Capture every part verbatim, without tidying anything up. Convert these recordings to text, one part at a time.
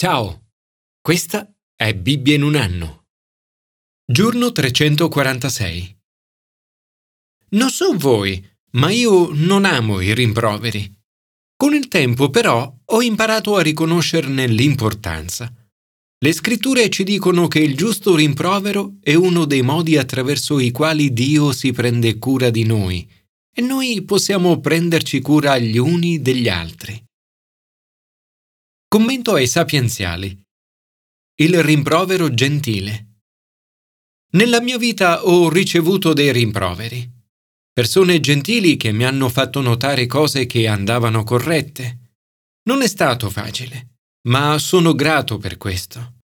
Ciao, questa è Bibbia in un anno. Giorno trecentoquarantasei. Non so voi, ma io non amo i rimproveri. Con il tempo, però, ho imparato a riconoscerne l'importanza. Le Scritture ci dicono che il giusto rimprovero è uno dei modi attraverso i quali Dio si prende cura di noi e noi possiamo prenderci cura gli uni degli altri. Commento ai Sapienziali. Il rimprovero gentile. Nella mia vita ho ricevuto dei rimproveri. Persone gentili che mi hanno fatto notare cose che andavano corrette. Non è stato facile, ma sono grato per questo.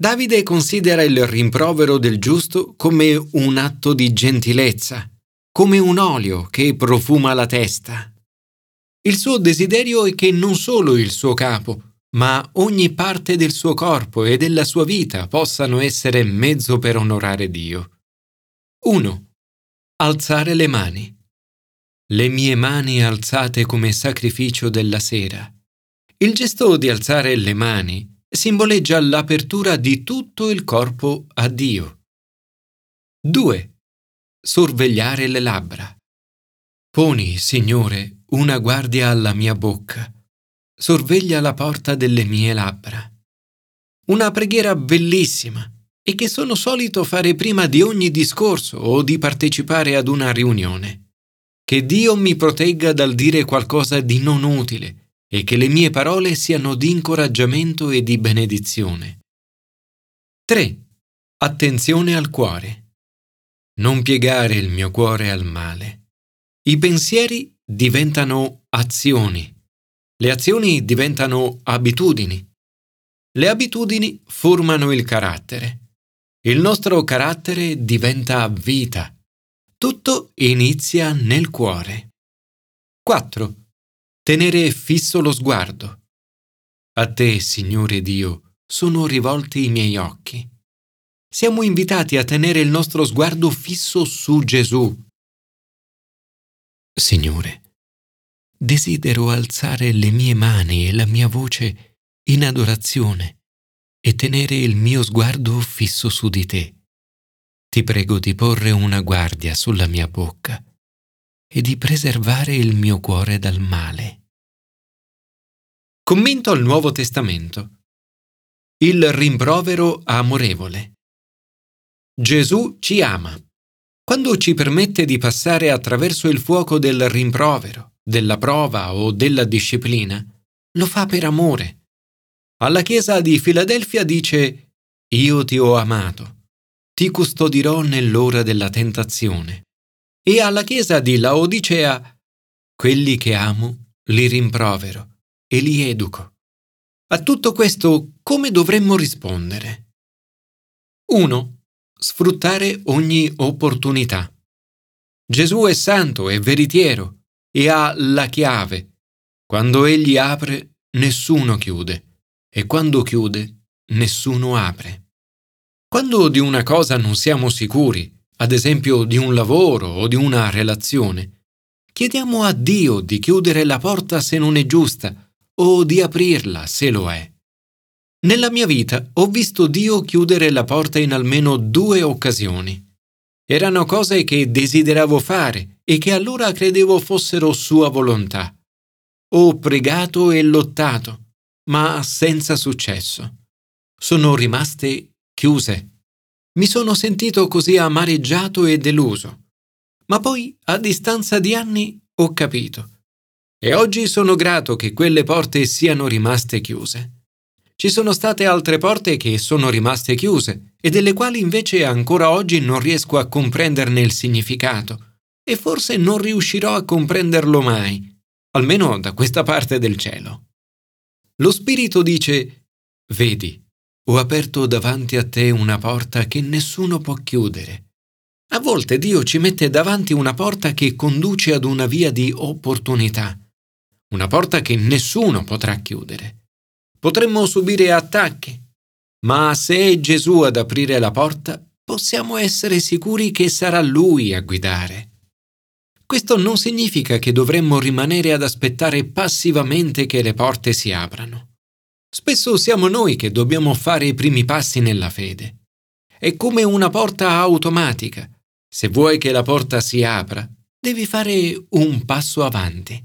Davide considera il rimprovero del giusto come un atto di gentilezza, come un olio che profuma la testa. Il suo desiderio è che non solo il suo capo, ma ogni parte del suo corpo e della sua vita possano essere mezzo per onorare Dio. uno. Alzare le mani. Le mie mani alzate come sacrificio della sera. Il gesto di alzare le mani simboleggia l'apertura di tutto il corpo a Dio. due. Sorvegliare le labbra. Poni, Signore, una guardia alla mia bocca. Sorveglia la porta delle mie labbra. Una preghiera bellissima e che sono solito fare prima di ogni discorso o di partecipare ad una riunione. Che Dio mi protegga dal dire qualcosa di non utile e che le mie parole siano di incoraggiamento e di benedizione. tre. Attenzione al cuore. Non piegare il mio cuore al male. I pensieri diventano azioni. Le azioni diventano abitudini. Le abitudini formano il carattere. Il nostro carattere diventa vita. Tutto inizia nel cuore. quattro. Tenere fisso lo sguardo. A te, Signore Dio, sono rivolti i miei occhi. Siamo invitati a tenere il nostro sguardo fisso su Gesù. Signore, desidero alzare le mie mani e la mia voce in adorazione e tenere il mio sguardo fisso su di te. Ti prego di porre una guardia sulla mia bocca e di preservare il mio cuore dal male. Commento al Nuovo Testamento. Il rimprovero amorevole. Gesù ci ama. Quando ci permette di passare attraverso il fuoco del rimprovero, della prova o della disciplina, lo fa per amore. Alla chiesa di Filadelfia dice: «Io ti ho amato, ti custodirò nell'ora della tentazione». E alla chiesa di Laodicea: «Quelli che amo li rimprovero e li educo». A tutto questo come dovremmo rispondere? uno. Sfruttare ogni opportunità. Gesù è santo e veritiero e ha la chiave. Quando egli apre, nessuno chiude. E quando chiude, nessuno apre. Quando di una cosa non siamo sicuri, ad esempio di un lavoro o di una relazione, chiediamo a Dio di chiudere la porta se non è giusta o di aprirla se lo è. Nella mia vita ho visto Dio chiudere la porta in almeno due occasioni. Erano cose che desideravo fare e che allora credevo fossero sua volontà. Ho pregato e lottato, ma senza successo. Sono rimaste chiuse. Mi sono sentito così amareggiato e deluso. Ma poi, a distanza di anni, ho capito. E oggi sono grato che quelle porte siano rimaste chiuse. Ci sono state altre porte che sono rimaste chiuse e delle quali invece ancora oggi non riesco a comprenderne il significato e forse non riuscirò a comprenderlo mai, almeno da questa parte del cielo. Lo Spirito dice: «Vedi, ho aperto davanti a te una porta che nessuno può chiudere». A volte Dio ci mette davanti una porta che conduce ad una via di opportunità, una porta che nessuno potrà chiudere. Potremmo subire attacchi, ma se è Gesù ad aprire la porta, possiamo essere sicuri che sarà Lui a guidare. Questo non significa che dovremmo rimanere ad aspettare passivamente che le porte si aprano. Spesso siamo noi che dobbiamo fare i primi passi nella fede. È come una porta automatica. Se vuoi che la porta si apra, devi fare un passo avanti.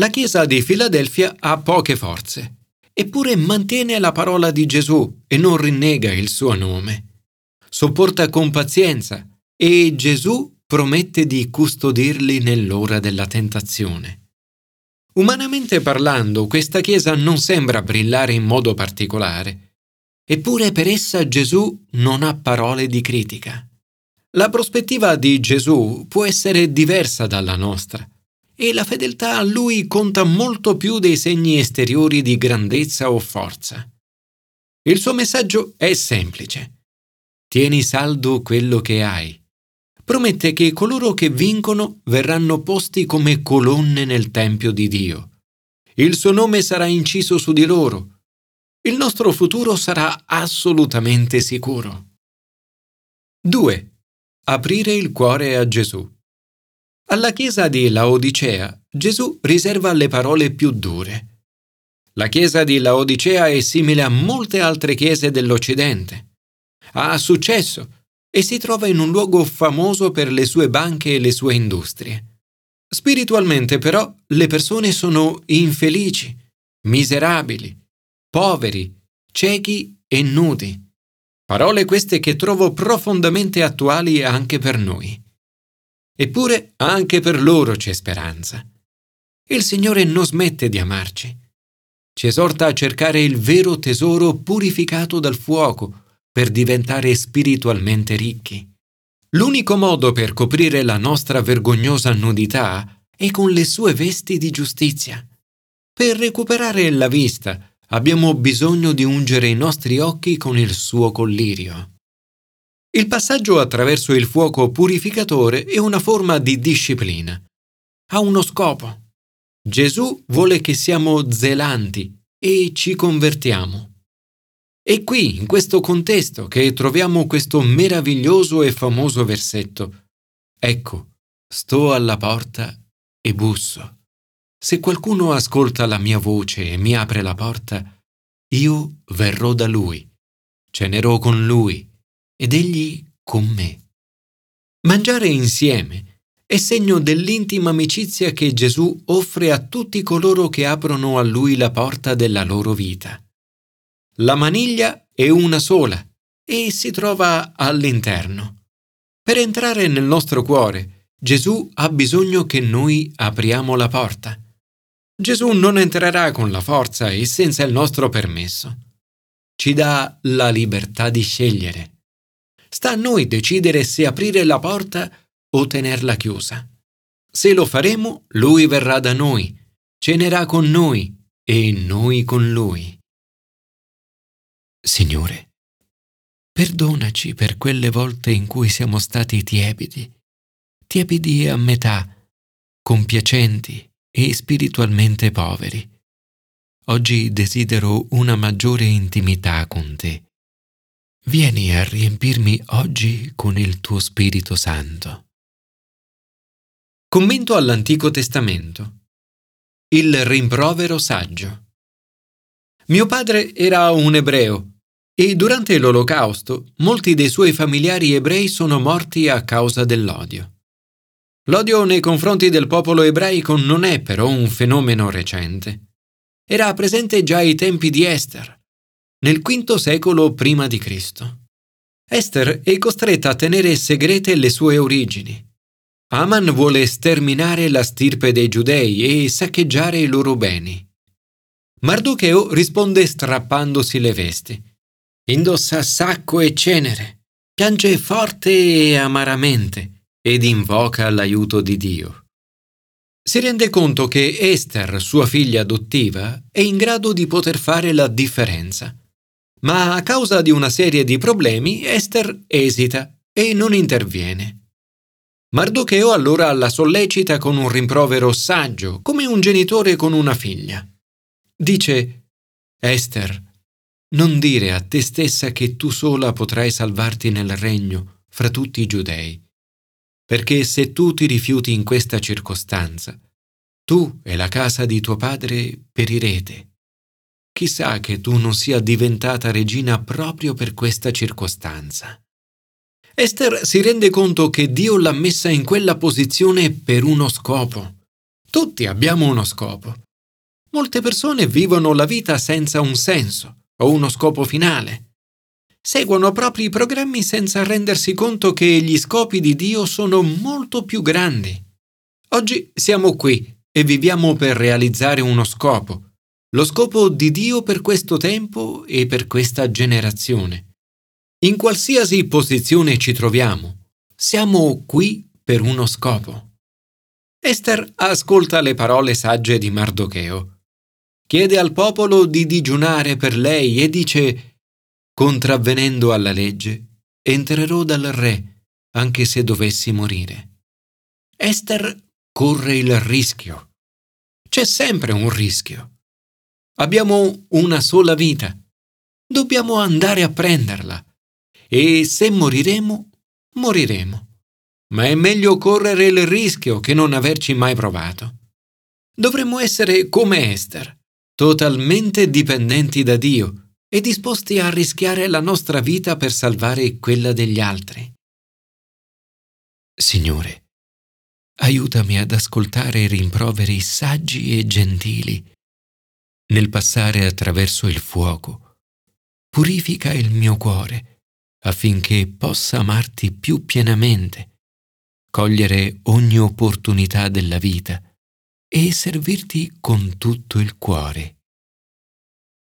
La Chiesa di Filadelfia ha poche forze, eppure mantiene la parola di Gesù e non rinnega il suo nome. Sopporta con pazienza e Gesù promette di custodirli nell'ora della tentazione. Umanamente parlando, questa Chiesa non sembra brillare in modo particolare, eppure per essa Gesù non ha parole di critica. La prospettiva di Gesù può essere diversa dalla nostra e la fedeltà a Lui conta molto più dei segni esteriori di grandezza o forza. Il suo messaggio è semplice. Tieni saldo quello che hai. Promette che coloro che vincono verranno posti come colonne nel Tempio di Dio. Il suo nome sarà inciso su di loro. Il nostro futuro sarà assolutamente sicuro. due. Aprire il cuore a Gesù. Alla Chiesa di Laodicea, Gesù riserva le parole più dure. La Chiesa di Laodicea è simile a molte altre chiese dell'Occidente. Ha successo e si trova in un luogo famoso per le sue banche e le sue industrie. Spiritualmente, però, le persone sono infelici, miserabili, poveri, ciechi e nudi. Parole queste che trovo profondamente attuali anche per noi. Eppure anche per loro c'è speranza. Il Signore non smette di amarci. Ci esorta a cercare il vero tesoro purificato dal fuoco per diventare spiritualmente ricchi. L'unico modo per coprire la nostra vergognosa nudità è con le sue vesti di giustizia. Per recuperare la vista, abbiamo bisogno di ungere i nostri occhi con il suo collirio. Il passaggio attraverso il fuoco purificatore è una forma di disciplina. Ha uno scopo. Gesù vuole che siamo zelanti e ci convertiamo. È qui, in questo contesto, che troviamo questo meraviglioso e famoso versetto. Ecco, sto alla porta e busso. Se qualcuno ascolta la mia voce e mi apre la porta, io verrò da lui, cenerò con lui ed egli con me. Mangiare insieme è segno dell'intima amicizia che Gesù offre a tutti coloro che aprono a lui la porta della loro vita. La maniglia è una sola e si trova all'interno. Per entrare nel nostro cuore, Gesù ha bisogno che noi apriamo la porta. Gesù non entrerà con la forza e senza il nostro permesso. Ci dà la libertà di scegliere. Sta a noi decidere se aprire la porta o tenerla chiusa. Se lo faremo, Lui verrà da noi, cenerà con noi e noi con Lui. Signore, perdonaci per quelle volte in cui siamo stati tiepidi, tiepidi a metà, compiacenti e spiritualmente poveri. Oggi desidero una maggiore intimità con te. Vieni a riempirmi oggi con il tuo Spirito Santo. Commento all'Antico Testamento. Il rimprovero saggio. Mio padre era un ebreo e durante l'Olocausto molti dei suoi familiari ebrei sono morti a causa dell'odio. L'odio nei confronti del popolo ebraico non è però un fenomeno recente. Era presente già ai tempi di Ester, nel quinto secolo prima di Cristo. Ester è costretta a tenere segrete le sue origini. Aman vuole sterminare la stirpe dei giudei e saccheggiare i loro beni. Mardocheo risponde strappandosi le vesti. Indossa sacco e cenere, piange forte e amaramente ed invoca l'aiuto di Dio. Si rende conto che Ester, sua figlia adottiva, è in grado di poter fare la differenza. Ma a causa di una serie di problemi, Ester esita e non interviene. Mardocheo allora la sollecita con un rimprovero saggio, come un genitore con una figlia. Dice: Ester, non dire a te stessa che tu sola potrai salvarti nel regno fra tutti i giudei. Perché se tu ti rifiuti in questa circostanza, tu e la casa di tuo padre perirete. Chissà che tu non sia diventata regina proprio per questa circostanza. Ester si rende conto che Dio l'ha messa in quella posizione per uno scopo. Tutti abbiamo uno scopo. Molte persone vivono la vita senza un senso o uno scopo finale. Seguono propri programmi senza rendersi conto che gli scopi di Dio sono molto più grandi. Oggi siamo qui e viviamo per realizzare uno scopo, lo scopo di Dio per questo tempo e per questa generazione. In qualsiasi posizione ci troviamo, siamo qui per uno scopo. Ester ascolta le parole sagge di Mardocheo. Chiede al popolo di digiunare per lei e dice: «Contravvenendo alla legge, entrerò dal re, anche se dovessi morire». Ester corre il rischio. C'è sempre un rischio. Abbiamo una sola vita. Dobbiamo andare a prenderla. E se moriremo, moriremo. Ma è meglio correre il rischio che non averci mai provato. Dovremmo essere come Ester, totalmente dipendenti da Dio e disposti a rischiare la nostra vita per salvare quella degli altri. Signore, aiutami ad ascoltare rimproveri saggi e gentili. Nel passare attraverso il fuoco, purifica il mio cuore, affinché possa amarti più pienamente, cogliere ogni opportunità della vita e servirti con tutto il cuore.